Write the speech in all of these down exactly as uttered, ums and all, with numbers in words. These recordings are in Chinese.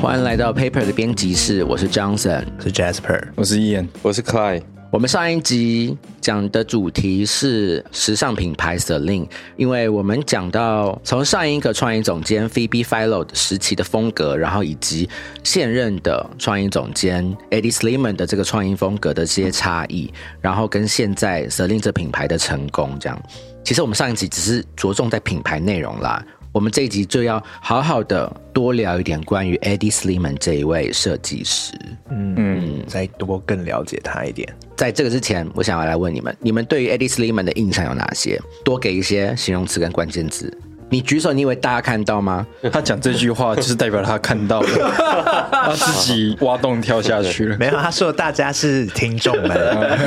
欢迎来到 Paper 的编辑室，我是 Johnson， 我是 Jasper， 我是 Ian， 我是 Clyde。我们上一集讲的主题是时尚品牌 Celine， 因为我们讲到从上一个创意总监 Phoebe Philo 时期的风格，然后以及现任的创意总监 Eddie Sliman 的这个创意风格的这些差异，然后跟现在 Celine 这品牌的成功这样。其实我们上一集只是着重在品牌内容啦，我们这一集就要好好的多聊一点关于 Eddie Sliman 这一位设计师，嗯嗯，再多更了解他一点。在这个之前，我想要来问你们，你们对于 Eddie Sliman 的印象有哪些？多给一些形容词跟关键字。你举手，你以为大家看到吗？他讲这句话就是代表他看到了，他自己挖洞跳下去了。没有，他说大家是听众们。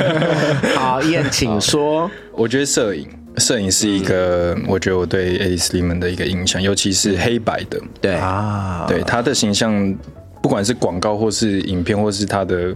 好，燕请说。我觉得摄影。摄影是一个、嗯、我觉得我对 Eddie Sliman 的一个印象，尤其是黑白的，对啊，对他的形象，不管是广告或是影片或是他的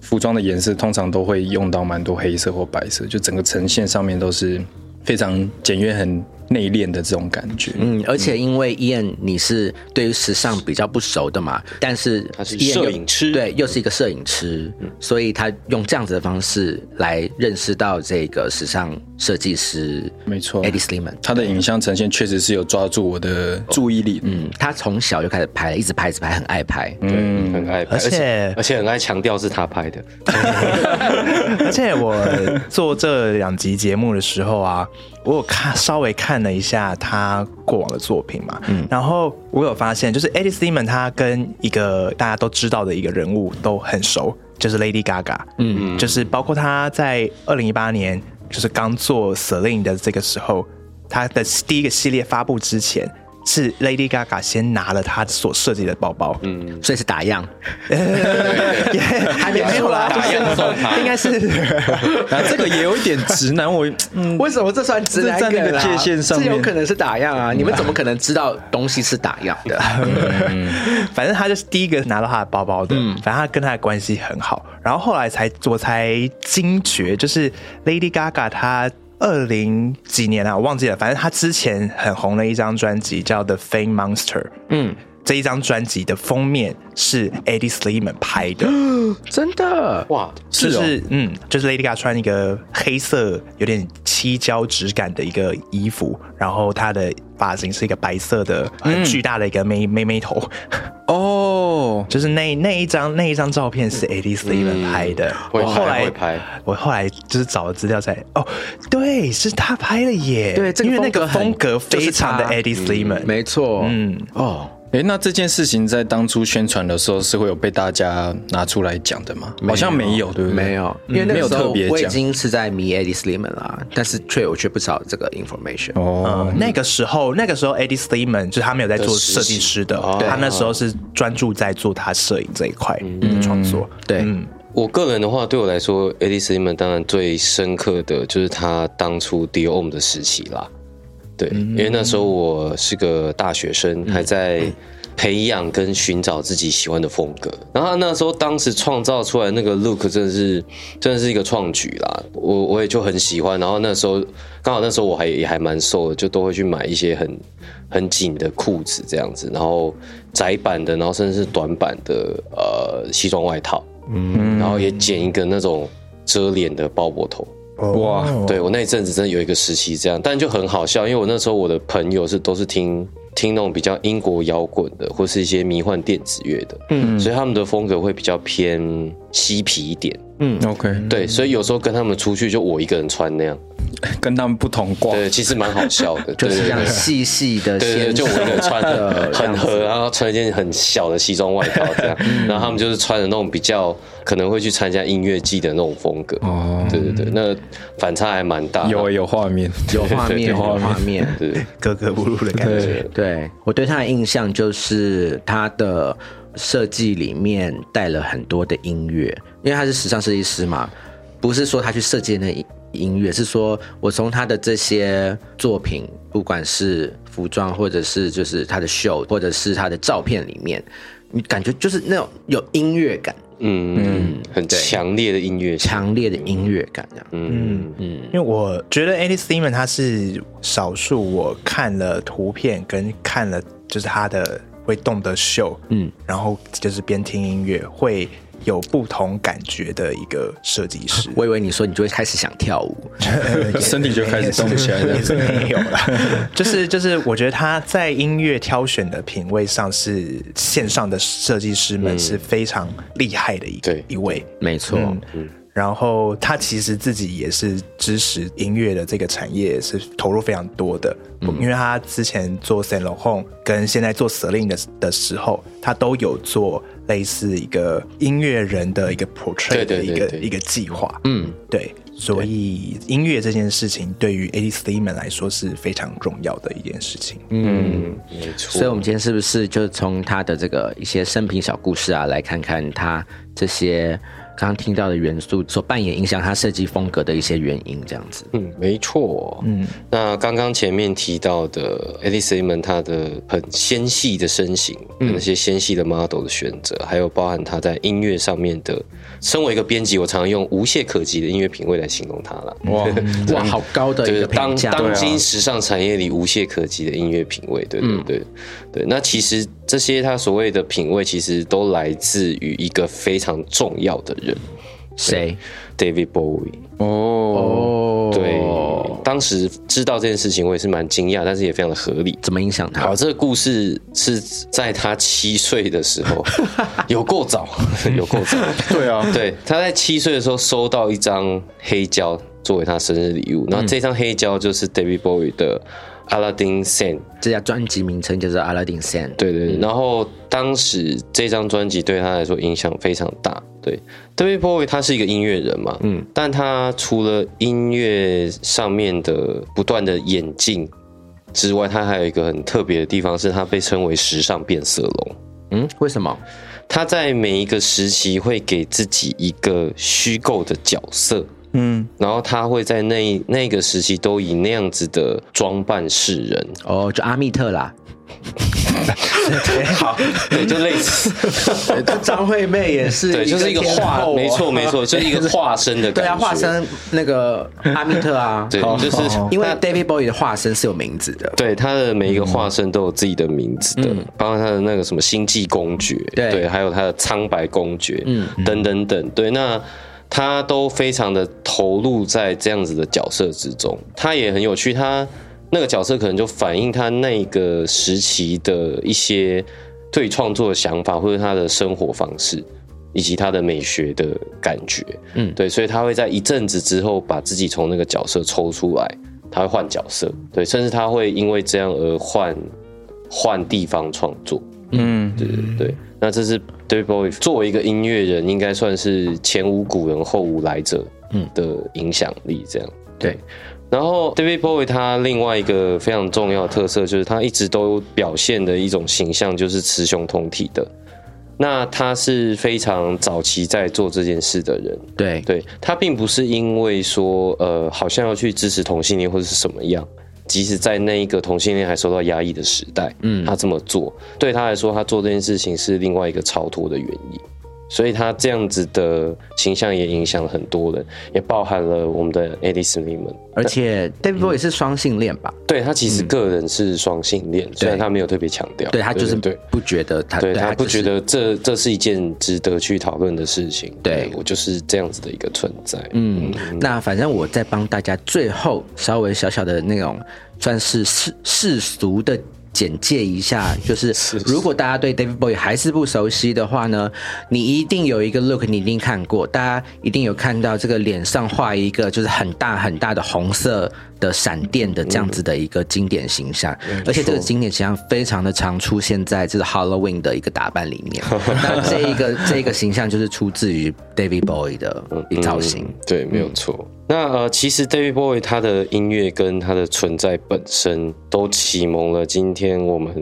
服装的颜色，通常都会用到蛮多黑色或白色，就整个呈现上面都是非常简约很内敛的这种感觉。嗯，而且因为 Ian 你是对于时尚比较不熟的嘛，但是他是摄影痴，对，又是一个摄影痴、嗯、所以他用这样子的方式来认识到这个时尚设计师，没错 Eddie Sliman 他的影像呈现确实是有抓住我的注意力、哦、嗯，他从小就开始拍了，一直拍一直拍，很爱拍，对、嗯、很爱拍，而且而且很爱强调是他拍的。而且我做这两集节目的时候啊，我有看稍微看了一下他过往的作品嘛、嗯、然后我有发现就是 Eddie Sliman 他跟一个大家都知道的一个人物都很熟，就是 Lady Gaga， 嗯嗯，就是包括他在二零一八年就是刚做 Celine 的这个时候，他的第一个系列发布之前是 Lady Gaga 先拿了她所设计的包包，嗯，所以是打样，还没有啦，打样送她，应该是。这个也有一点直男，我、嗯、为什么这算直男梗啊？在那个界限上面，这有可能是打样啊！嗯、你们怎么可能知道东西是打样的？嗯、反正他就是第一个拿到他的包包的，嗯、反正他跟他的关系很好，然后后来才我才惊觉，就是 Lady Gaga 她。二零几年啊，我忘记了，反正他之前很红的一张专辑叫 The Fame Monster， 嗯，这一张专辑的封面是 Eddie Sliman 拍的，真的哇，就是、是、哦、嗯，就是 Lady Gaga 穿一个黑色有点漆胶质感的一个衣服，然后她的发型是一个白色的很巨大的一个妹妹妹头，哦，就是那那一张那一张照片是 Eddie Sliman 拍的，嗯、我后来会拍，我后来就是找了资料才哦，对，是他拍的耶，对，这个、因为那个风格非常的 Eddie Sliman，、嗯、没错，嗯，哦。欸、那这件事情在当初宣传的时候是会有被大家拿出来讲的吗？好像没有，对不对？没有，因为那个时候我已经是在迷 Eddie Sliman 啦，但是却有却不少这个 information、哦嗯、那个时候那个时候 Eddie Sliman 就是他没有在做设计师的、哦、他那时候是专注在做他摄影这一块的创作、嗯、对、嗯，我个人的话，对我来说 Eddie Sliman 当然最深刻的就是他当初 Dior Homme 的时期啦，对，因为那时候我是个大学生，还在培养跟寻找自己喜欢的风格。然后他那时候当时创造出来那个 look 真的是真的是一个创举啦，我我也就很喜欢。然后那时候刚好那时候我还也还蛮瘦的，就都会去买一些很很紧的裤子这样子，然后窄版的，然后甚至是短版的呃西装外套，嗯，然后也剪一个那种遮脸的包脖头。哇、oh. ，对，我那一阵子真的有一个时期这样，但就很好笑，因为我那时候我的朋友是都是听听那种比较英国摇滚的，或是一些迷幻电子乐的，嗯，所以他们的风格会比较偏嬉皮一点，嗯 ，OK， 对，所以有时候跟他们出去就我一个人穿那样，跟他们不同挂，对，其实蛮好笑的，就是这样细细的，对 对, 對，就我一个人穿的很合，然后穿一件很小的西装外套这样，然后他们就是穿的那种比较。可能会去参加音乐季的那种风格，哦，对对对，那反差还蛮大的，有有画面，有画面，有画面，对，格格不入的感觉。对，对我对他的印象就是他的设计里面带了很多的音乐，因为他是时尚设计师嘛，不是说他去设计那音乐，是说我从他的这些作品，不管是服装，或者是就是他的秀，或者是他的照片里面，你感觉就是那种有音乐感。嗯, 嗯很强烈的音乐强烈的音乐感这样，嗯嗯，因为我觉得 Eddie Sliman 他是少数我看了图片跟看了就是他的会动的秀，嗯，然后就是边听音乐会有不同感觉的一个设计师。我以为你说你就会开始想跳舞，身体就开始动起来了，也是没有啦。就是就是，我觉得他在音乐挑选的品味上是线上的设计师们是非常厉害的一、嗯、一位，没错。嗯嗯，然后他其实自己也是支持音乐的这个产业，是投入非常多的、嗯、因为他之前做 Saint Laurent 跟现在做 Celine 的, 的时候，他都有做类似一个音乐人的一个 portrait 的一 个, 对对对对一个计划。嗯，对，所以音乐这件事情对于 Edith Sliman 来说是非常重要的一件事情。嗯，没错。所以我们今天是不是就从他的这个一些生平小故事啊，来看看他这些刚刚听到的元素所扮演影响他设计风格的一些原因，这样子。嗯，没错。嗯，那刚刚前面提到的 Edith Sliman 他的很纤细的身形，嗯、那些纤细的 model 的选择，还有包含他在音乐上面的，身为一个编辑，我常用无懈可击的音乐品味来形容他了。哇哇，好高的一个评价，就是当、啊、当今时尚产业里无懈可击的音乐品味，对对对、嗯、对。那其实这些他所谓的品味，其实都来自于一个非常重要的人。谁 ？David Bowie。哦、oh, ，对，当时知道这件事情，我也是蛮惊讶，但是也非常的合理。怎么影响他？好，这个故事是在他七岁的时候，有够早，有够早。对啊，对，他在七岁的时候收到一张黑胶作为他生日礼物，然后这张黑胶就是 David Bowie 的《Aladdin Sane》，这家专辑名称就是《Aladdin Sane》。对对，嗯、然后当时这张专辑对他来说影响非常大。对， David Bowie 他是一个音乐人嘛，嗯，但他除了音乐上面的不断的演进之外，他还有一个很特别的地方，是他被称为时尚变色龙。嗯，为什么？他在每一个时期会给自己一个虚构的角色，嗯，然后他会在那那个时期都以那样子的装扮示人。哦，就阿密特啦。好，对，就类似，张惠妹也是，对，就是一个化，没错没错，就是一个化身的感觉。对啊，化身那个阿密特啊，对，就是因为 David Bowie 的化身是有名字的，对，他的每一个化身都有自己的名字的，嗯、包括他的那个什么星际公爵，对，对，还有他的苍白公爵，嗯，等等等，对，那。他都非常的投入在这样子的角色之中，他也很有趣，他那个角色可能就反映他那个时期的一些对创作的想法，或者他的生活方式，以及他的美学的感觉。嗯，对，所以他会在一阵子之后把自己从那个角色抽出来，他会换角色，对，甚至他会因为这样而换换地方创作。嗯，对对对，那这是 David Bowie 作为一个音乐人，应该算是前无古人后无来者的影响力，这样、嗯、对。然后 David Bowie 他另外一个非常重要的特色，就是他一直都表现的一种形象就是雌雄同体的。那他是非常早期在做这件事的人，对对，他并不是因为说呃好像要去支持同性恋或者是什么样。即使在那一个同性恋还受到压抑的时代，嗯，他这么做对他来说，他做这件事情是另外一个超脱的原因，所以他这样子的形象也影响了很多人，也包含了我们的 Edith Sliman。 而且 David Bowie 也是双性恋吧、嗯、对，他其实个人是双性恋、嗯、虽然他没有特别强调，对，他就是不觉得他对他不觉得 这, 这是一件值得去讨论的事情。 对, 对，我就是这样子的一个存在。 嗯, 嗯，那反正我再帮大家最后稍微小小的那种算是世俗的简介一下，就是如果大家对 David Bowie 还是不熟悉的话呢，你一定有一个 look 你一定看过，大家一定有看到这个脸上画一个就是很大很大的红色的闪电的这样子的一个经典形象、嗯、而且这个经典形象非常的常出现在这个 Halloween 的一个打扮里面。那这一个这一个形象就是出自于 David Bowie 的造型、嗯、对，没有错、嗯、那、呃、其实 David Bowie 他的音乐跟他的存在本身都启蒙了今天我们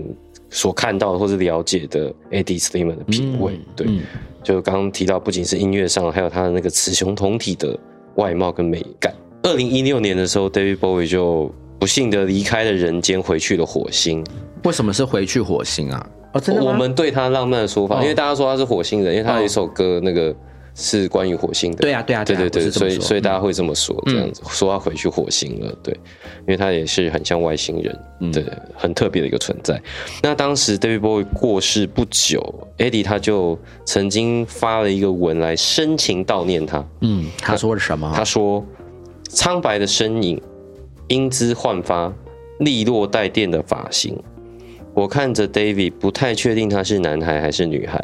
所看到或是了解的 Edith Sliman 的品味、嗯、对、嗯、就刚刚提到不仅是音乐上，还有他的那个雌雄同体的外貌跟美感。二零一六年的时候 David Bowie 就不幸的离开了人间，回去了火星。为什么是回去火星啊？哦，真的吗？我们对他浪漫的说法、哦、因为大家说他是火星人，因为他有一首歌、哦、那个是关于火星的。对啊，对啊，对对对，所以所以大家会这么说，这样子说他回去火星了，对，因为他也是很像外星人，对，很特别的一个存在。那当时 David Bowie 过世不久 ，Eddie 他就曾经发了一个文来深情悼念他。嗯，他说了什么？他说：“苍白的身影，英姿焕发，利落带电的发型。”我看着 David， 不太确定他是男孩还是女孩，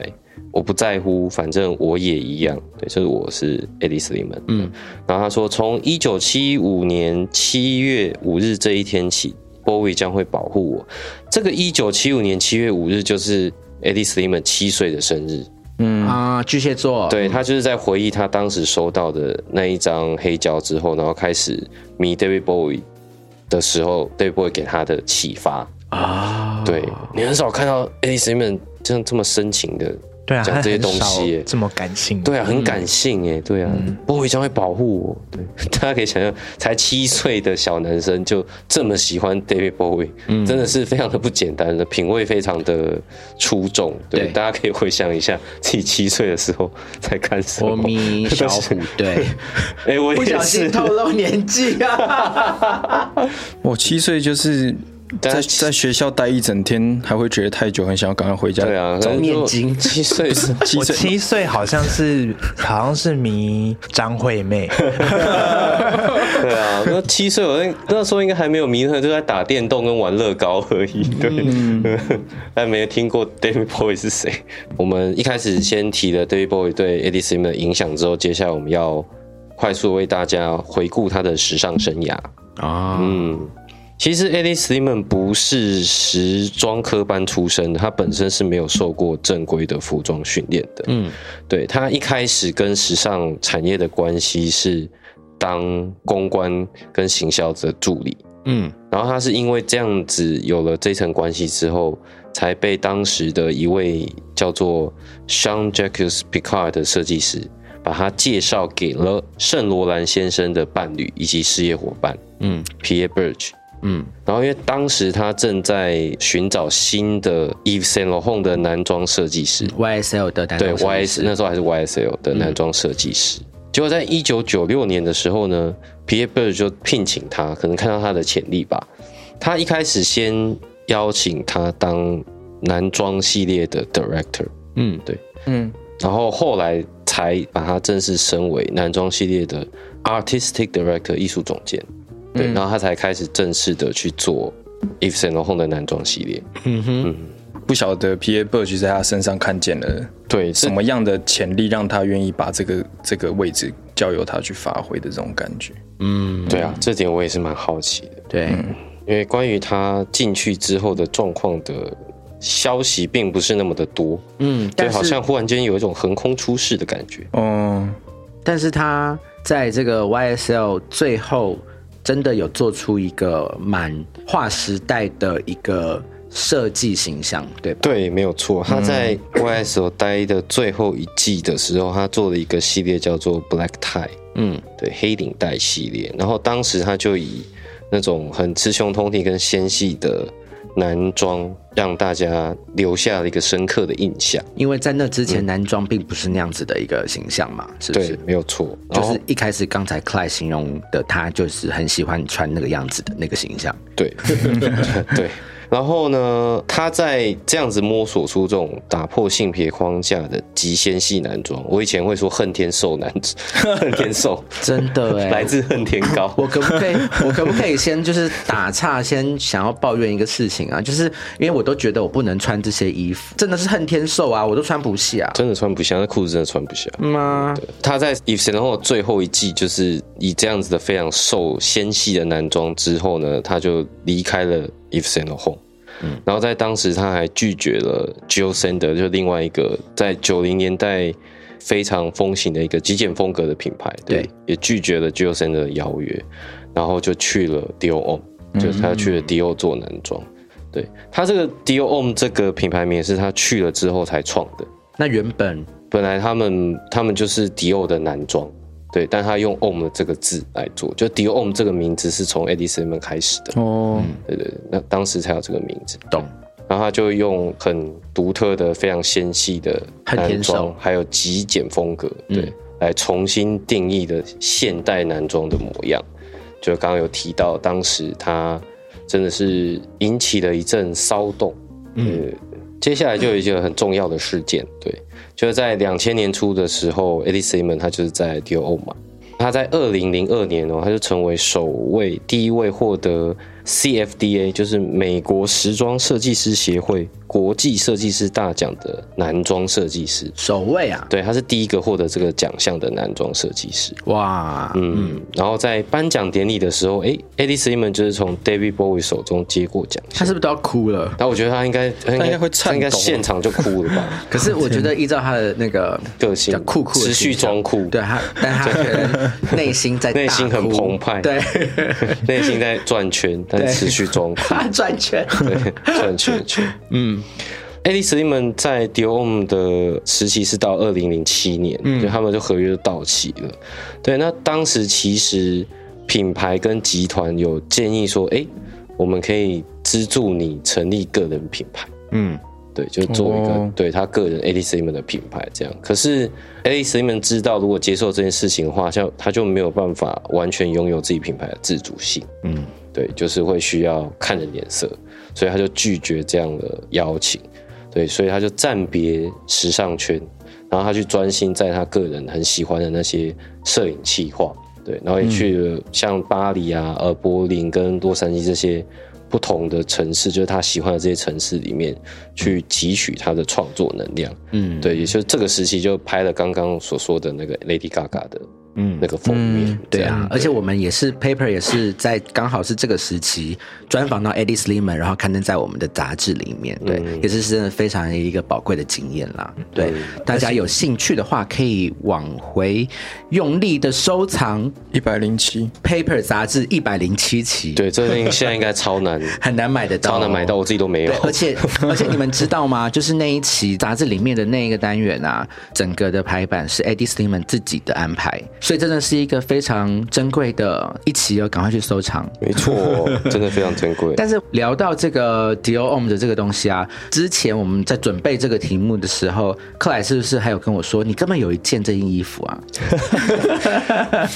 我不在乎，反正我也一样。对，就是我是 Eddie Sliman。嗯，然后他说，从一九七五年七月五日这一天起 ，Bowie 将会保护我。这个一九七五年七月五日就是 Eddie Sliman 七岁的生日。嗯啊，巨蟹座，对，他就是在回忆他当时收到的那一张黑胶之后，然后开始迷 David Bowie 的时候 ，David Bowie 给他的启发。啊，对，你很少看到 Eddie Sliman 这样这么深情的讲这些东西、欸，这么感性，对啊，很感性哎、欸，对啊，波维将会保护我，对，大家可以想象，才七岁的小男生就这么喜欢 David Bowie，、嗯、真的是非常的不简单的，品味非常的出众，对，大家可以回想一下自己七岁的时候在看什么，我迷小虎，对，哎、欸，我也是不小心透露年纪啊，我七岁就是。在, 在学校待一整天，还会觉得太久，很想要赶快回家。对啊，早念经。七岁是七岁，我七岁好像是好像是迷张惠妹。对啊，那七岁我那时候应该还没有迷呢，就在打电动跟玩乐高而已。对，嗯、但没有听过 David Bowie 是谁。我们一开始先提了 David Bowie 对 Eddie Sliman 的影响之后，接下来我们要快速为大家回顾他的时尚生涯啊，嗯。其实 Eddie Sliman 不是时装科班出身的，他本身是没有受过正规的服装训练的。嗯，对，他一开始跟时尚产业的关系是当公关跟行销的助理。嗯，然后他是因为这样子有了这层关系之后，才被当时的一位叫做 Jean-Jacques Picard 的设计师把他介绍给了圣罗兰先生的伴侣以及事业伙伴，嗯 ，Pierre Berge。嗯，然后因为当时他正在寻找新的 Yves Saint Laurent 的男装设计师 ，Y S L 的男装设计师，对 ，Y S 那时候还是 Y S L 的男装设计师。嗯、结果在一九九六年的时候呢 ，Pierre Berge 就聘请他，可能看到他的潜力吧。他一开始先邀请他当男装系列的 director， 嗯，对，嗯，然后后来才把他正式升为男装系列的 artistic director 艺术总监。对，然后他才开始正式的去做 Yves Saint Laurent 的男装系列。嗯哼，嗯不晓得 Pierre Berge 在他身上看见了对什么样的潜力，让他愿意把这个这个位置交由他去发挥的这种感觉。嗯，对啊，这点我也是蛮好奇的。对，嗯、因为关于他进去之后的状况的消息并不是那么的多。嗯，对，好像忽然间有一种横空出世的感觉。嗯，但是他在这个 Y S L 最后。真的有做出一个蛮划时代的一个设计形象，对吧？对，没有错。他在 Y S L 待的最后一季的时候，他做了一个系列叫做 Black Tie， 嗯，对，黑领带系列。然后当时他就以那种很雌雄同体跟纤细的男装，让大家留下了一个深刻的印象。因为在那之前，男装并不是那样子的一个形象嘛，嗯、是不是？对，没有错。就是一开始刚才 Clyde 形容的，他就是很喜欢穿那个样子的那个形象。对，对。然后呢，他在这样子摸索出这种打破性别框架的极纤细男装，我以前会说恨天瘦男，恨天瘦，真的哎，来自恨天高。我可不可以，我可不可以先就是打岔，先想要抱怨一个事情啊，就是因为我都觉得我不能穿这些衣服，真的是恨天瘦啊，我都穿不下，真的穿不下，那裤子真的穿不下。嗯啊，他在 Yves Saint Laurent 最后一季就是以这样子的非常瘦纤细的男装之后呢，他就离开了 Yves Saint Laurent。嗯、然后在当时他还拒绝了 Jill Sander， 就另外一个在九零年代非常风行的一个极简风格的品牌， 对， 对，也拒绝了 Jill Sander 的邀约，然后就去了 Dior Homme， 就是他去了 Dior 做男装。嗯嗯对，他这个 Dior Homme 这个品牌名也是他去了之后才创的。那原本本来他们他们就是 Dior 的男装，对，但他用 Homme 这个字来做，就 Dior Homme 这个名字是从 Eddie Sliman 开始的。哦，对对对，那当时才有这个名字。懂。然后他就用很独特的、非常纤细的男装，还有极简风格，对，嗯、来重新定义的现代男装的模样。就刚刚有提到，当时他真的是引起了一阵骚动。嗯，接下来就有一个很重要的事件，对，就是在两千年初的时候 Hedi Slimane 他就是在 Dior Homme 嘛，他在二零零二年哦，他就成为首位第一位获得 C F D A 就是美国时装设计师协会国际设计师大奖的男装设计师，首位啊，对，他是第一个获得这个奖项的男装设计师。哇， 嗯, 嗯，然后在颁奖典礼的时候，哎 ，Hedi Slimane 就是从 David Bowie 手中接过奖，他是不是都要哭了？但我觉得他应该他应该会颤抖，他应该现场就哭了吧？可是我觉得依照他的那个个性，酷酷持续装酷，对他，但他觉得内心在大哭，内心很澎湃，对，内心在转圈。但持续装酷，转圈，对，转圈圈。嗯 ，Hedi Slimane 在 Dior Homme 的时期是到二零零七年，嗯，他们就合约就到期了。对，那当时其实品牌跟集团有建议说，哎、欸，我们可以资助你成立个人品牌。嗯，对，就做一个、哦、对他个人 Hedi Slimane 的品牌这样。可是 Hedi Slimane 知道，如果接受这件事情的话，像他就没有办法完全拥有自己品牌的自主性。嗯。对，就是会需要看人脸色，所以他就拒绝这样的邀请。对，所以他就暂别时尚圈，然后他去专心在他个人很喜欢的那些摄影企划。对，然后也去了像巴黎啊、呃柏林跟洛杉矶这些不同的城市，就是他喜欢的这些城市里面去汲取他的创作能量。嗯，对，也就是这个时期就拍了刚刚所说的那个 Lady Gaga 的。嗯，那个封面、嗯、对啊，而且我们也是 Paper 也是在刚好是这个时期专访到 Hedi Slimane， 然后刊登在我们的杂志里面，对、嗯，也是真的非常一个宝贵的经验啦。对，嗯、大家有兴趣的话可以往回用力的收藏一百零七 Paper 杂志一百零七期，对，这现在应该超难很难买得到，超难买到，我自己都没有。而且而且你们知道吗？就是那一期杂志里面的那一个单元啊，整个的排版是 Hedi Slimane 自己的安排。所以真的是一个非常珍贵的一期哦，赶快去收藏。没错、哦，真的非常珍贵。但是聊到这个 Dior Homme 的这个东西啊，之前我们在准备这个题目的时候，克莱是不是还有跟我说，你根本有一件这件衣服啊？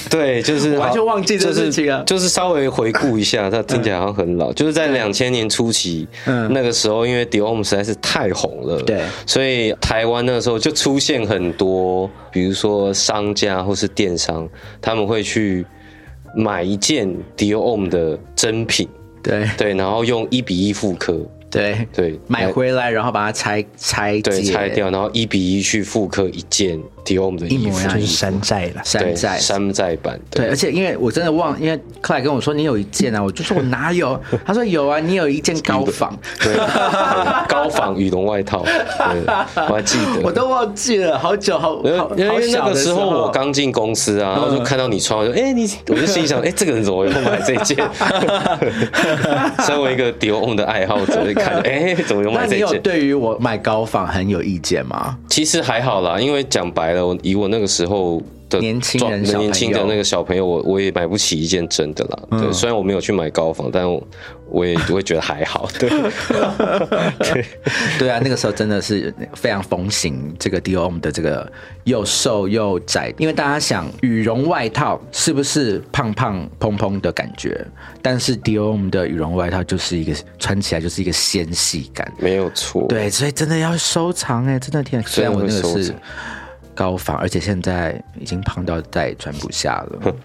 对，就是我完全忘记这事情了、就是。就是稍微回顾一下，它听起来好像很老，嗯、就是在两千年初期、嗯、那个时候，因为 Dior Homme 实在是太红了，对，所以台湾那个时候就出现很多，比如说商家或是店。他们会去买一件 Dior Homme 的真品，对对，然后用一比一复刻，对对，买回来然后把它拆拆对拆掉，然后一比一去复刻一件 Dior Homme 的衣服，一模一样，就是山寨了，山寨山寨版。对，对，而且因为我真的忘，因为克莱跟我说你有一件啊，我就说我哪有，他说有啊，你有一件高仿，对，高仿羽绒外套，对，我还记得，我都忘记了，好久好，因为那个时候我刚进公司啊，然后就看到你穿，我就哎、欸、你，我就心里想，哎、欸、这个人怎么会买这件？身为一个 Dior Homme 的爱好者。哎、欸，怎么有买这件？那你有对于我买高仿很有意见吗？其实还好啦，因为讲白了，我以我那个时候的年轻人、年轻的那个小朋友，我我也买不起一件真的啦。嗯、对，虽然我没有去买高仿，但我。我也会觉得还好，对，对，对啊，那个时候真的是非常风行这个 Dior Homme 的这个又瘦又窄，因为大家想羽绒外套是不是胖胖蓬蓬的感觉？但是 Dior Homme 的羽绒外套就是一个穿起来就是一个纤细感，没有错，对，所以真的要收藏哎、欸，真的天，虽然我那个是高仿，而且现在已经胖到再也穿不下了。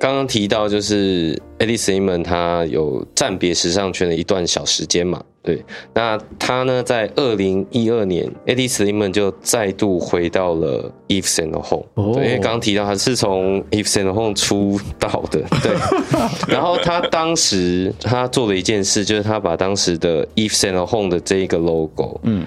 刚刚提到就是 Hedi Slimane 他有暂别时尚圈的一段小时间嘛，对，那他呢在二零一二年 Hedi Slimane 就再度回到了 Yves Saint Laurent、oh. 因为刚刚提到他是从 Yves Saint Laurent 出道的，对，然后他当时他做了一件事，就是他把当时的 Yves Saint Laurent 的这一个 logo 嗯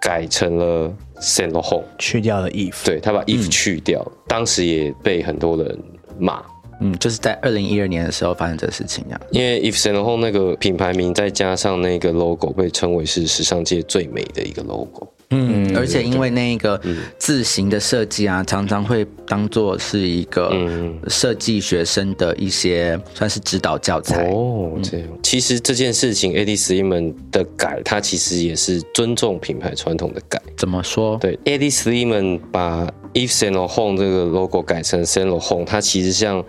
改成了 Saint Laurent， 去掉了 Yves， 对，他把 Yves 去掉、嗯，当时也被很多人骂。嗯，就是在二零一二年的时候发生这个事情啊。因为 Yves Saint Laurent 那个品牌名再加上那个 logo 被称为是时尚界最美的一个 logo。嗯，而且因为那个字形的设计啊、嗯、常常会当作是一个设计学生的一些算是指导教材哦。这样、嗯、其实这件事情 A D Slimane 的改，它其实也是尊重品牌传统的改。怎么说？对， A D Slimane 把 Yves Saint Laurent 这个 logo 改成 Saint Laurent， 它其实像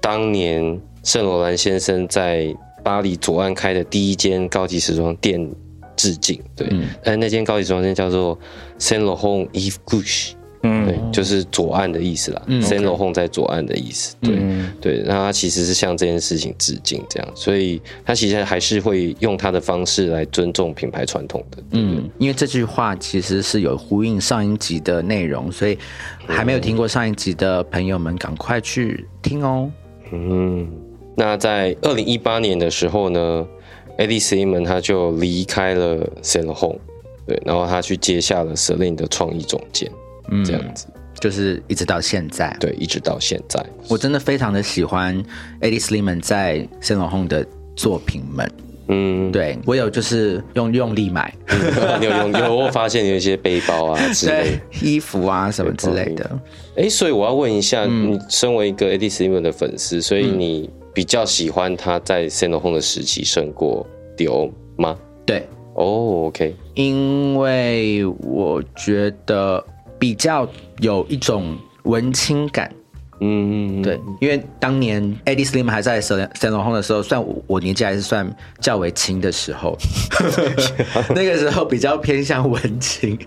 当年圣罗兰先生在巴黎左岸开的第一间高级时装店致敬，对，嗯、但那间高级时装店叫做 Saint Laurent Yves Gauche， 嗯，对，就是左岸的意思啦。嗯、Saint Laurent 在左岸的意思，对、嗯、对，那他其实是向这件事情致敬，这样，所以他其实还是会用他的方式来尊重品牌传统的。嗯，因为这句话其实是有呼应上一集的内容，所以还没有听过上一集的朋友们，赶快去听哦。嗯，那在二零一八年的时候呢？A D Slimane 他就离开了 Saint Laurent， 对，然后他去接下了 Celine 的创意总监、嗯，这样子，就是一直到现在，对，一直到现在，我真的非常的喜欢 A D Slimane 在 Saint Laurent 的作品们。嗯，对，我有就是用用力买，嗯、有有有，我发现有一些背包啊之类，衣服啊什么之类的。哎、欸，所以我要问一下，嗯、你身为一个 A D Slimane 的粉丝，所以你比较喜欢他在 Saint Laurent 的时期胜过迪欧吗？对，哦、oh, ，OK， 因为我觉得比较有一种文青感。嗯，对，因为当年 A D Slimane 还在 Saint Laurent 的时候，算 我, 我年纪还是算较为轻的时候，那个时候比较偏向文青，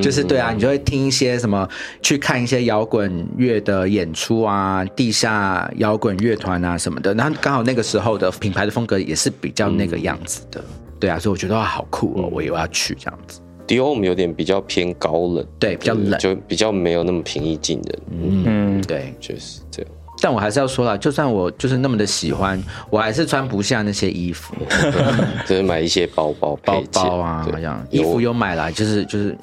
就是对啊，你就会听一些什么，去看一些摇滚乐的演出啊，地下摇滚乐团啊什么的，然后刚好那个时候的品牌的风格也是比较那个样子的，对啊，所以我觉得哇，好酷哦，我也要去这样子。Dior 有点比较偏高冷，对，比较冷，就比较没有那么平易近人。嗯，对，就是这样。但我还是要说啦，就算我就是那么的喜欢，我还是穿不下那些衣服，就是买一些包包、包包啊这样。衣服有买来，就是就是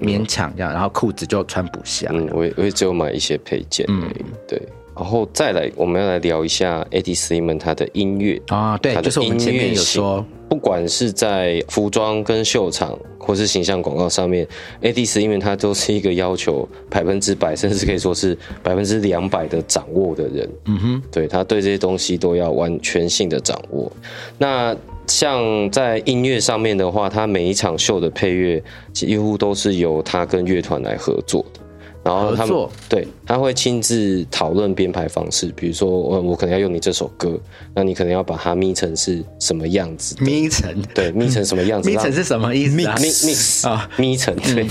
勉强这样，然后裤子就穿不下。嗯，我也我也只有买一些配件。嗯，对。然后再来，我们要来聊一下 A D Slimane 他的音乐啊，对，就是我们前面有说，不管是在服装跟秀场，或是形象广告上面 ，A D Slimane 他都是一个要求百分之百，甚至可以说是百分之两百的掌握的人。嗯哼，对，他对这些东西都要完全性的掌握。那像在音乐上面的话，他每一场秀的配乐几乎都是由他跟乐团来合作的。然后他们对他会亲自讨论编排方式，比如说我我可能要用你这首歌，那你可能要把它咪成是什么样子？咪成对，咪成什么样子？咪成是什么意思、啊、？mix mix 啊，咪成对、嗯、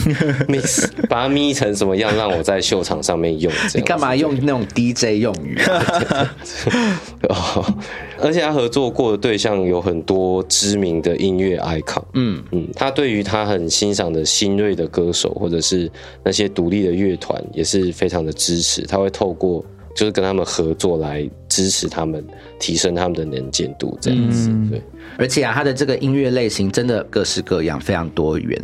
mix 把它咪成什么样，让我在秀场上面用。你干嘛用那种 D J 用语、啊？而且他合作过的对象有很多知名的音乐 icon， 嗯嗯，他对于他很欣赏的新锐的歌手，或者是那些独立的乐团也是非常的支持，他会透过就是跟他们合作来支持他们，提升他们的能见度这样子、嗯、对。而且啊，他的这个音乐类型真的各式各样，非常多元。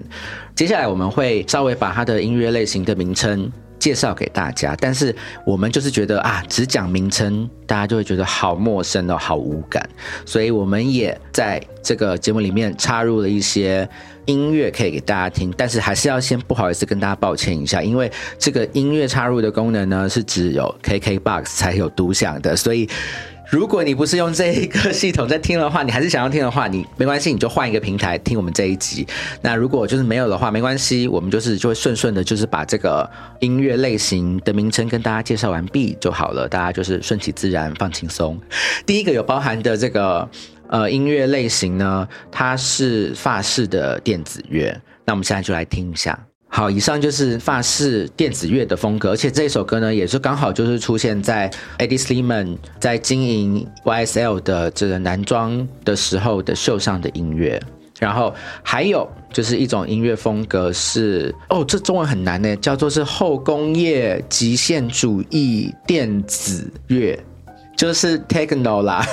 接下来我们会稍微把他的音乐类型的名称介绍给大家，但是我们就是觉得啊，只讲名称大家就会觉得好陌生哦，好无感，所以我们也在这个节目里面插入了一些音乐可以给大家听，但是还是要先不好意思跟大家抱歉一下，因为这个音乐插入的功能呢是只有 K K B O X 才有独享的，所以如果你不是用这一个系统在听的话，你还是想要听的话，你没关系，你就换一个平台听我们这一集。那如果就是没有的话，没关系，我们就是就会顺顺的，就是把这个音乐类型的名称跟大家介绍完毕就好了，大家就是顺其自然，放轻松。第一个有包含的这个呃音乐类型呢，它是法式的电子乐，那我们现在就来听一下。好，以上就是法式电子乐的风格，而且这首歌呢，也是刚好就是出现在 A D Slimane 在经营 Y S L 的这个男装的时候的秀上的音乐。然后还有就是一种音乐风格是，哦，这中文很难耶，叫做是后工业极限主义电子乐。就是 techno 啦、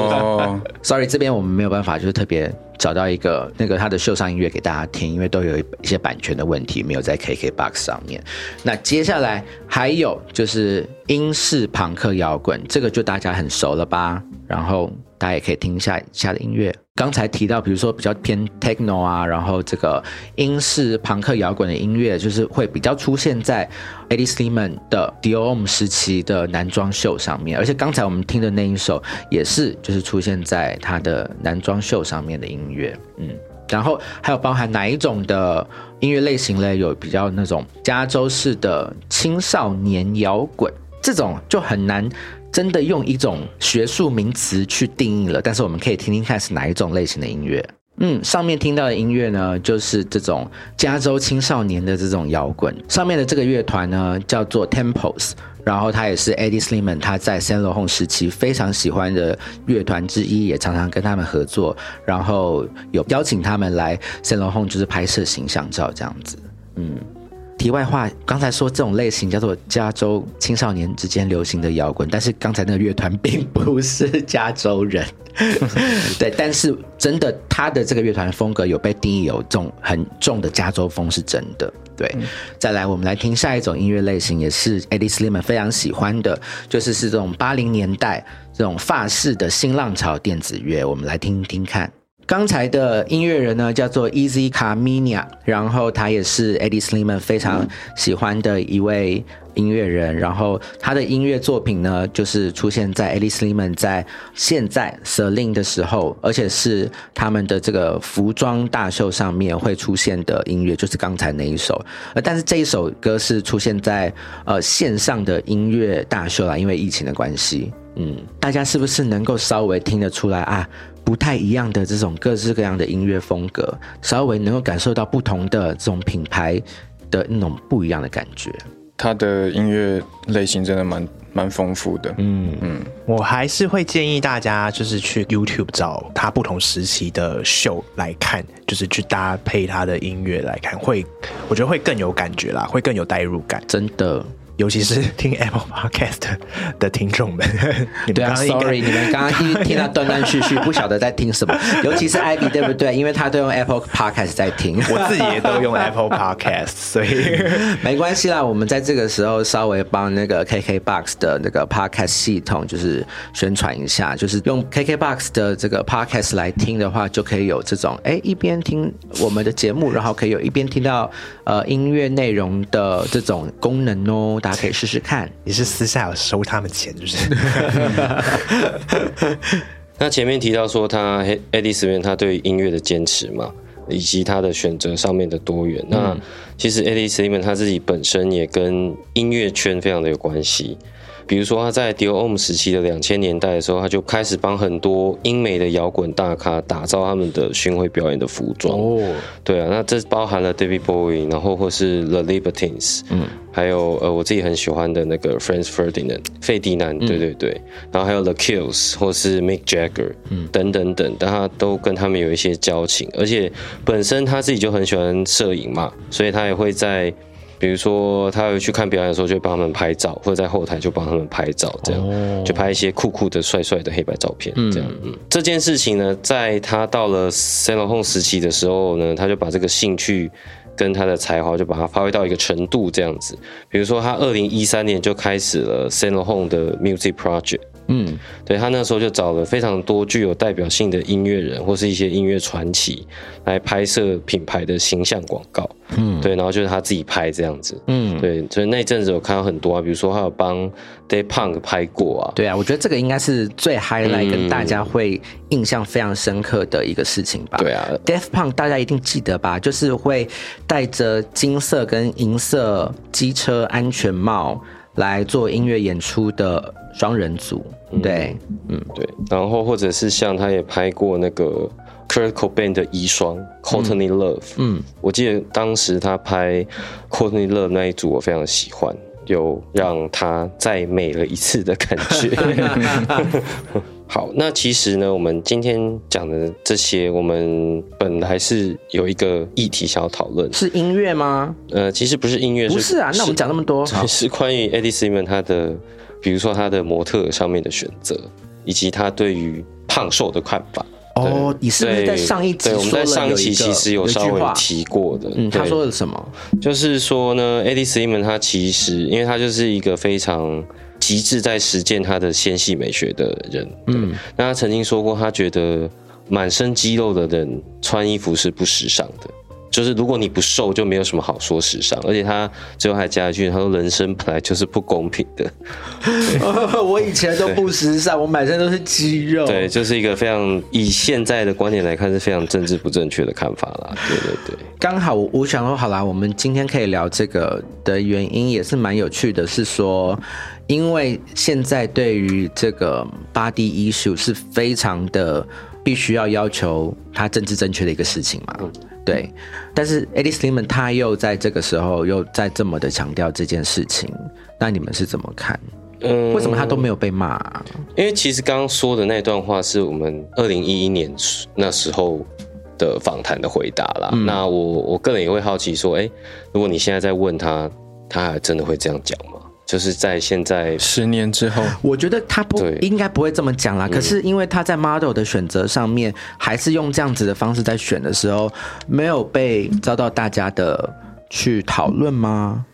oh. ，sorry， 这边我们没有办法，就是特别找到一个那个他的秀上音乐给大家听，因为都有一些版权的问题，没有在 K K B O X 上面。那接下来还有就是英式朋克摇滚，这个就大家很熟了吧，然后大家也可以听下下的音乐。刚才提到比如说比较偏 techno 啊，然后这个英式朋克摇滚的音乐就是会比较出现在 Eddie Sliman 的 Dior Homme 时期的男装秀上面，而且刚才我们听的那一首也是就是出现在他的男装秀上面的音乐。嗯，然后还有包含哪一种的音乐类型呢？有比较那种加州式的青少年摇滚，这种就很难真的用一种学术名词去定义了，但是我们可以听听看是哪一种类型的音乐。嗯，上面听到的音乐呢，就是这种加州青少年的这种摇滚。上面的这个乐团呢，叫做 Temples， 然后他也是 Eddie Sliman 他在 Saint Laurent 时期非常喜欢的乐团之一，也常常跟他们合作，然后有邀请他们来 Saint Laurent 就是拍摄形象照这样子。嗯，题外话，刚才说这种类型叫做加州青少年之间流行的摇滚，但是刚才那个乐团并不是加州人对，但是真的他的这个乐团风格有被定义有重很重的加州风是真的。对、嗯、再来我们来听下一种音乐类型，也是 Eddie Sliman 非常喜欢的，就是是这种八零年代这种法式的新浪潮电子乐，我们来听听看。刚才的音乐人呢叫做 Easy Carmina， 然后他也是 Eddie Sliman 非常喜欢的一位音乐人，然后他的音乐作品呢就是出现在 Eddie Sliman 在现在 Celine 的时候，而且是他们的这个服装大秀上面会出现的音乐，就是刚才那一首。但是这一首歌是出现在呃线上的音乐大秀啦，因为疫情的关系。嗯，大家是不是能够稍微听得出来啊，不太一样的这种各式各样的音乐风格，稍微能够感受到不同的这种品牌的那种不一样的感觉。他的音乐类型真的蛮蛮丰富的。嗯嗯，我还是会建议大家就是去 YouTube 找他不同时期的秀来看，就是去搭配他的音乐来看，会我觉得会更有感觉啦，会更有代入感，真的。尤其是听 Apple Podcast 的听众们，你们对啊 ，sorry， 你们刚刚听到断断续续，不晓得在听什么。尤其是 Ivy 对不对？因为他都用 Apple Podcast 在听，我自己也都用 Apple Podcast， 所以没关系啦。我们在这个时候稍微帮那个 K K B O X 的那个 Podcast 系统就是宣传一下，就是用 K K B O X 的这个 Podcast 来听的话，就可以有这种哎一边听我们的节目，然后可以有一边听到呃音乐内容的这种功能哦。大家可以试试看，你是私下有收他们钱，就是那前面提到说他 Eddie Sliman 他对音乐的坚持嘛，以及他的选择上面的多元、嗯、那其实 Eddie Sliman 他自己本身也跟音乐圈非常的有关系。比如说他在 Dior Homme 时期的两千年代的时候，他就开始帮很多英美的摇滚大咖打造他们的巡回表演的服装、oh. 对啊，那这包含了 David Bowie， 然后或是 The Libertines、嗯、还有、呃、我自己很喜欢的那个 Franz Ferdinand 费迪南，对对对、嗯、然后还有 The Kills 或是 Mick Jagger、嗯、等等等，但他都跟他们有一些交情，而且本身他自己就很喜欢摄影嘛，所以他也会在比如说他去看表演的时候就会帮他们拍照，或者在后台就帮他们拍照，这样、oh. 就拍一些酷酷的帅帅的黑白照片这样、嗯嗯、这件事情呢，在他到了 Saint Laurent 时期的时候呢，他就把这个兴趣跟他的才华就把它发挥到一个程度这样子。比如说他二零一三年就开始了 Saint Laurent 的 Music Project， 嗯，对，他那时候就找了非常多具有代表性的音乐人或是一些音乐传奇来拍摄品牌的形象广告，嗯，对，然后就是他自己拍这样子，嗯，对，所以那阵子我看到很多啊，比如说他有帮 Daft Punk 拍过啊，对啊，我觉得这个应该是最 highlight 跟大家会印象非常深刻的一个事情吧，对啊 ，Daft Punk 大家一定记得吧，就是会戴着金色跟银色机车安全帽来做音乐演出的双人组，对，嗯，对，然后或者是像他也拍过那个 Kurt Cobain 的遗孀 Courtney Love， 嗯，我记得当时他拍 Courtney Love 那一组我非常喜欢，有让他再美了一次的感觉好，那其实呢，我们今天讲的这些，我们本来是有一个议题想要讨论，是音乐吗？呃，其实不是音乐，不是啊。那我们讲那么多，是关于 Eddie Sliman 他的，比如说他的模特上面的选择，以及他对于胖瘦的看法。哦，你是不是在上一集说了有一个？对，我们在上一集其实有稍微提过的。嗯，他说了什么？就是说呢 ，Eddie Sliman 他其实，因为他就是一个非常极致在实践他的纤细美学的人。嗯，那他曾经说过，他觉得满身肌肉的人穿衣服是不时尚的，就是如果你不瘦就没有什么好说时尚。而且他最后还加一句，他说人生本来就是不公平的。我以前都不时尚，我满身都是肌肉。对，就是一个非常以现在的观点来看是非常政治不正确的看法啦。对对对，刚好我想说好啦，我们今天可以聊这个的原因也是蛮有趣的，是说因为现在对于这个 body issue 是非常的必须要要求它政治正确的一个事情嘛。嗯，对，但是 Eddie Sliman 他又在这个时候又在这么的强调这件事情，那你们是怎么看？嗯，为什么他都没有被骂啊？因为其实刚刚说的那段话是我们二零一一年那时候的访谈的回答啦。嗯，那我我个人也会好奇说，哎，如果你现在在问他，他还真的会这样讲吗？就是在现在十年之后，我觉得他不应该不会这么讲啦。可是因为他在 model 的选择上面，嗯，还是用这样子的方式在选的时候，没有被遭到大家的去讨论吗？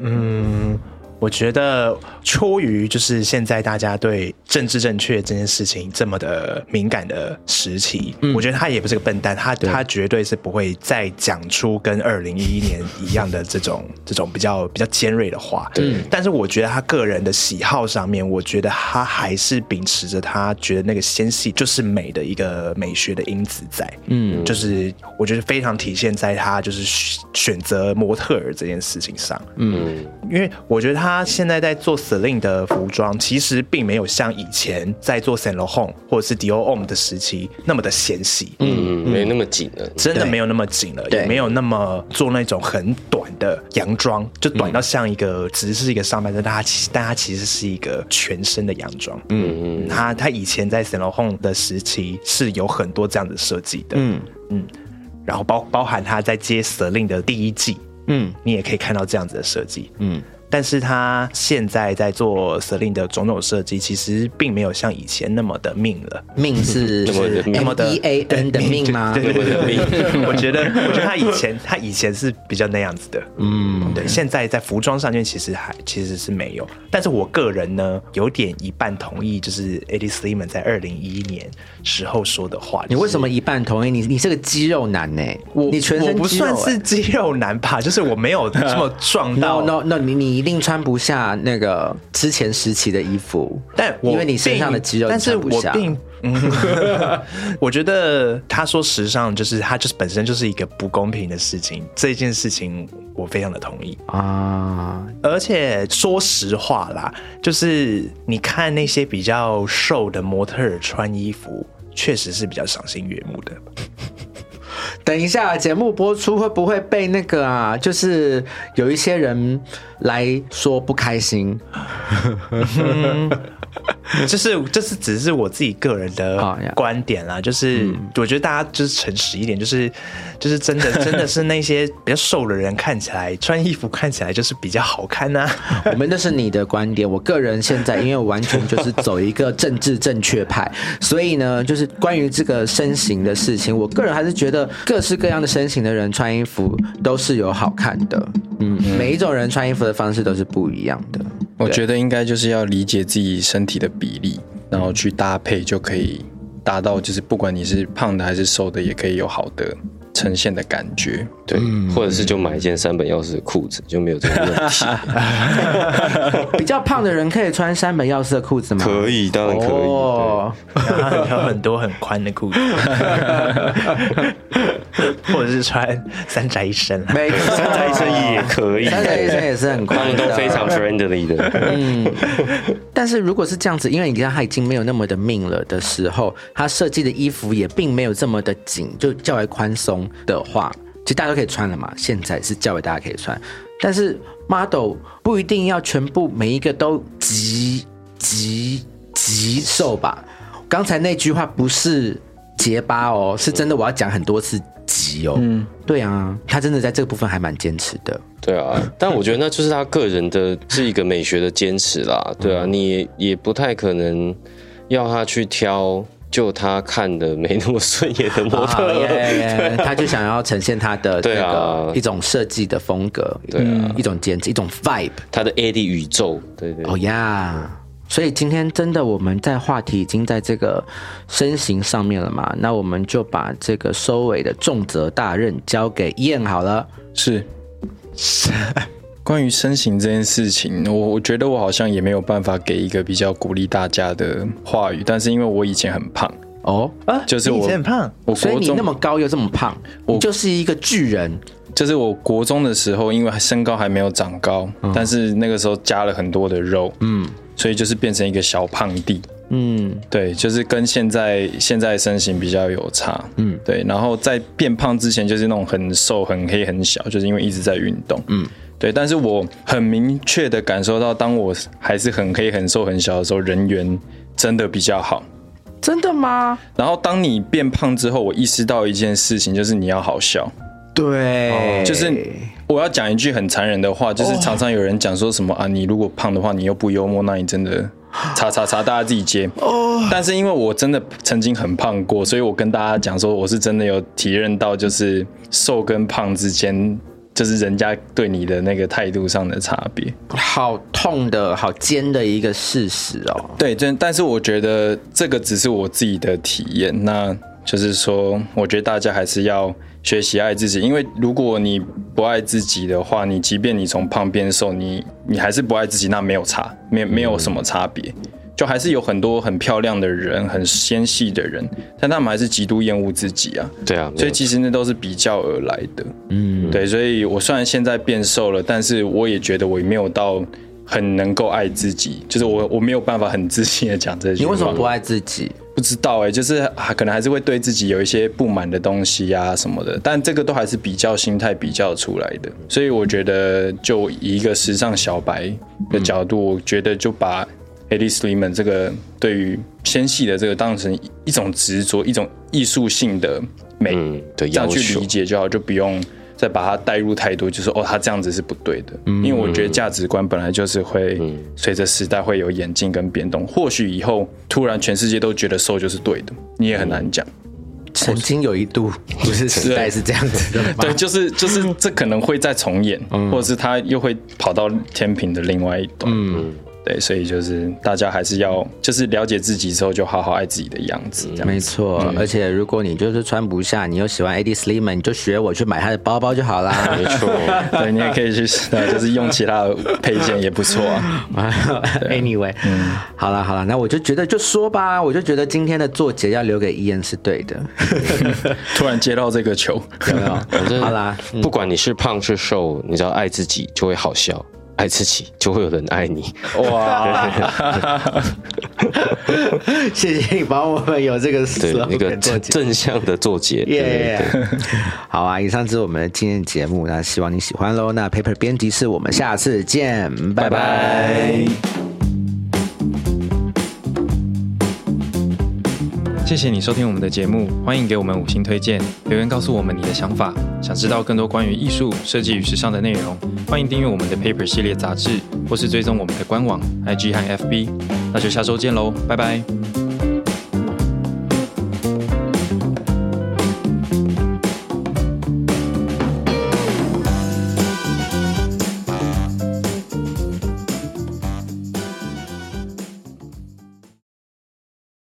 嗯，我觉得出于就是现在大家对政治正确这件事情这么的敏感的时期，嗯，我觉得他也不是个笨蛋，他他绝对是不会再讲出跟二零一一年一样的这种这种比较比较尖锐的话。嗯，但是我觉得他个人的喜好上面，我觉得他还是秉持着他觉得那个纤细就是美的一个美学的因子在。嗯，就是我觉得非常体现在他就是选择模特儿这件事情上。嗯，因为我觉得他现在在做 Celine 的服装，其实并没有像以前在做 Saint Laurent 或者是 Dior Homme 的时期那么的纤细。嗯，没那么紧了，真的没有那么紧了，也没有那么做那种很短的洋装，就短到像一个，嗯，只是一个上半身，但它其但它其实是一个全身的洋装。嗯嗯，它它以前在 Saint Laurent 的时期是有很多这样的设计的。嗯嗯，然后包包含它在接 Celine 的第一季，嗯，你也可以看到这样子的设计。嗯。但是他现在在做 Celine 的种种设计，其实并没有像以前那么的命了。命是那么的 M E A N 的命吗？对对对，我觉得，我觉得他以前他以前是比较那样子的。嗯，对。现在在服装上面其实还其实是没有。但是我个人呢，有点一半同意，就是 Eddie Sliman 在二零一一年时候说的话。就是，你为什么一半同意？你你是个肌肉男呢，欸？我你全身肌肉，欸，我不算是肌肉男吧？就是我没有这么壮到。no no no， 你你。一定穿不下那个之前时期的衣服，但我因为你身上的肌肉穿不下，但是我并我觉得他说时尚就是他就是本身就是一个不公平的事情，这件事情我非常的同意啊。而且说实话啦，就是你看那些比较瘦的模特兒穿衣服，确实是比较赏心悦目的。等一下，节目播出会不会被那个啊？就是有一些人来说不开心，嗯，就是这是只是我自己个人的观点啦。就是我觉得大家就是诚实一点，就是就是真的真的是那些比较瘦的人看起来穿衣服看起来就是比较好看啊。我们那是你的观点，我个人现在因为我完全就是走一个政治正确派，所以呢，就是关于这个身形的事情，我个人还是觉得各。各式各样的身形的人穿衣服都是有好看的，嗯，每一种人穿衣服的方式都是不一样的。我觉得应该就是要理解自己身体的比例，然后去搭配就可以达到，就是不管你是胖的还是瘦的，也可以有好的呈现的感觉。对，嗯，或者是就买一件三本钥匙的裤子，就没有这个问题。比较胖的人可以穿三本钥匙的裤子吗？可以，当然可以。哦，有很多很宽的裤子，或者是穿三宅一生，没错，三宅一生也可以，三宅一生也是很宽的，他们都非常 friendly 的。嗯，但是如果是这样子，因为你看他已经没有那么的命了的时候，他设计的衣服也并没有这么的紧，就较为宽松。的话，其实大家都可以穿了嘛。现在是教给大家可以穿，但是 model 不一定要全部每一个都极极极瘦吧。刚才那句话不是结巴哦，是真的，我要讲很多次极哦。嗯，对啊，他真的在这个部分还蛮坚持的。对啊，但我觉得那就是他个人的是一个美学的坚持啦。对啊，你也不太可能要他去挑就他看的没那么顺眼的模特、oh, yeah, yeah, 他就想要呈现他的那个一种设计的风格，对、啊嗯、一种剪辑，一种 vibe， 他的 A D 宇宙，对对哦呀、oh, yeah. 所以今天真的我们在话题已经在这个身形上面了嘛，那我们就把这个收尾的重责大任交给燕好了。是是关于身形这件事情，我我觉得我好像也没有办法给一个比较鼓励大家的话语，但是因为我以前很胖哦，啊，就是我以前很胖，我所以你那么高又这么胖，你就是一个巨人。就是我国中的时候，因为身高还没有长高，嗯、但是那个时候加了很多的肉，嗯，所以就是变成一个小胖弟，嗯，对，就是跟现在现在身形比较有差，嗯，对，然后在变胖之前就是那种很瘦、很黑、很小，就是因为一直在运动，嗯。对，但是我很明确的感受到，当我还是很黑、很瘦、很小的时候，人缘真的比较好。真的吗？然后当你变胖之后，我意识到一件事情，就是你要好笑。对，就是我要讲一句很残忍的话，就是常常有人讲说什么、oh. 啊，你如果胖的话，你又不幽默，那你真的叉叉叉，大家自己接。Oh. 但是因为我真的曾经很胖过，所以我跟大家讲说，我是真的有体认到，就是瘦跟胖之间。就是人家对你的那个态度上的差别，好痛的好尖的一个事实哦。对，但是我觉得这个只是我自己的体验，那就是说，我觉得大家还是要学习爱自己，因为如果你不爱自己的话，你即便你从胖变瘦，你你还是不爱自己，那没有差，没没有什么差别。就还是有很多很漂亮的人，很纤细的人，但他们还是极度厌恶自己啊。对啊，所以其实那都是比较而来的。嗯，对，所以我虽然现在变瘦了，但是我也觉得我也没有到很能够爱自己，就是我我没有办法很自信的讲这些。你为什么不爱自己？不知道哎、欸，就是、啊、可能还是会对自己有一些不满的东西啊什么的，但这个都还是比较心态比较出来的。所以我觉得，就以一个时尚小白的角度，嗯、我觉得就把。Hailee Slimane 这个对于纤细的这个当成一种执着，一种艺术性的美、嗯、的这样去理解就好，就不用再把它带入太多，就是哦，他这样子是不对的、嗯。因为我觉得价值观本来就是会随着时代会有演进跟变动，嗯、或许以后突然全世界都觉得瘦就是对的，你也很难讲。嗯曾经有一度不是时代是这样子的吗？对，就是就是这可能会再重演，嗯、或者是他又会跑到天平的另外一端。嗯。对，所以就是大家还是要就是了解自己之后，就好好爱自己的样子。这样子没错、嗯，而且如果你就是穿不下，你又喜欢 Hailee Slimane， 你就学我去买他的包包就好啦。没错，对，你也可以去，就是用其他的配件也不错啊。Anyway，、嗯、好啦好啦，那我就觉得就说吧，我就觉得今天的作结要留给Ian是对的。突然接到这个球，有没有？好啦、嗯，不管你是胖是瘦，你只要爱自己，就会好笑。爱自己就会有人爱你。哇！谢谢你帮我们有这个对那个正向的作结。耶、yeah. ！好啊，以上是我们今天的节目，那希望你喜欢喽。那 Paper 编辑室，我们下次见，拜拜。谢谢你收听我们的节目，欢迎给我们五星推荐，留言告诉我们你的想法。想知道更多关于艺术、设计与时尚的内容，欢迎订阅我们的 Paper 系列杂志，或是追踪我们的官网、I G 和 F B。那就下周见喽，拜拜。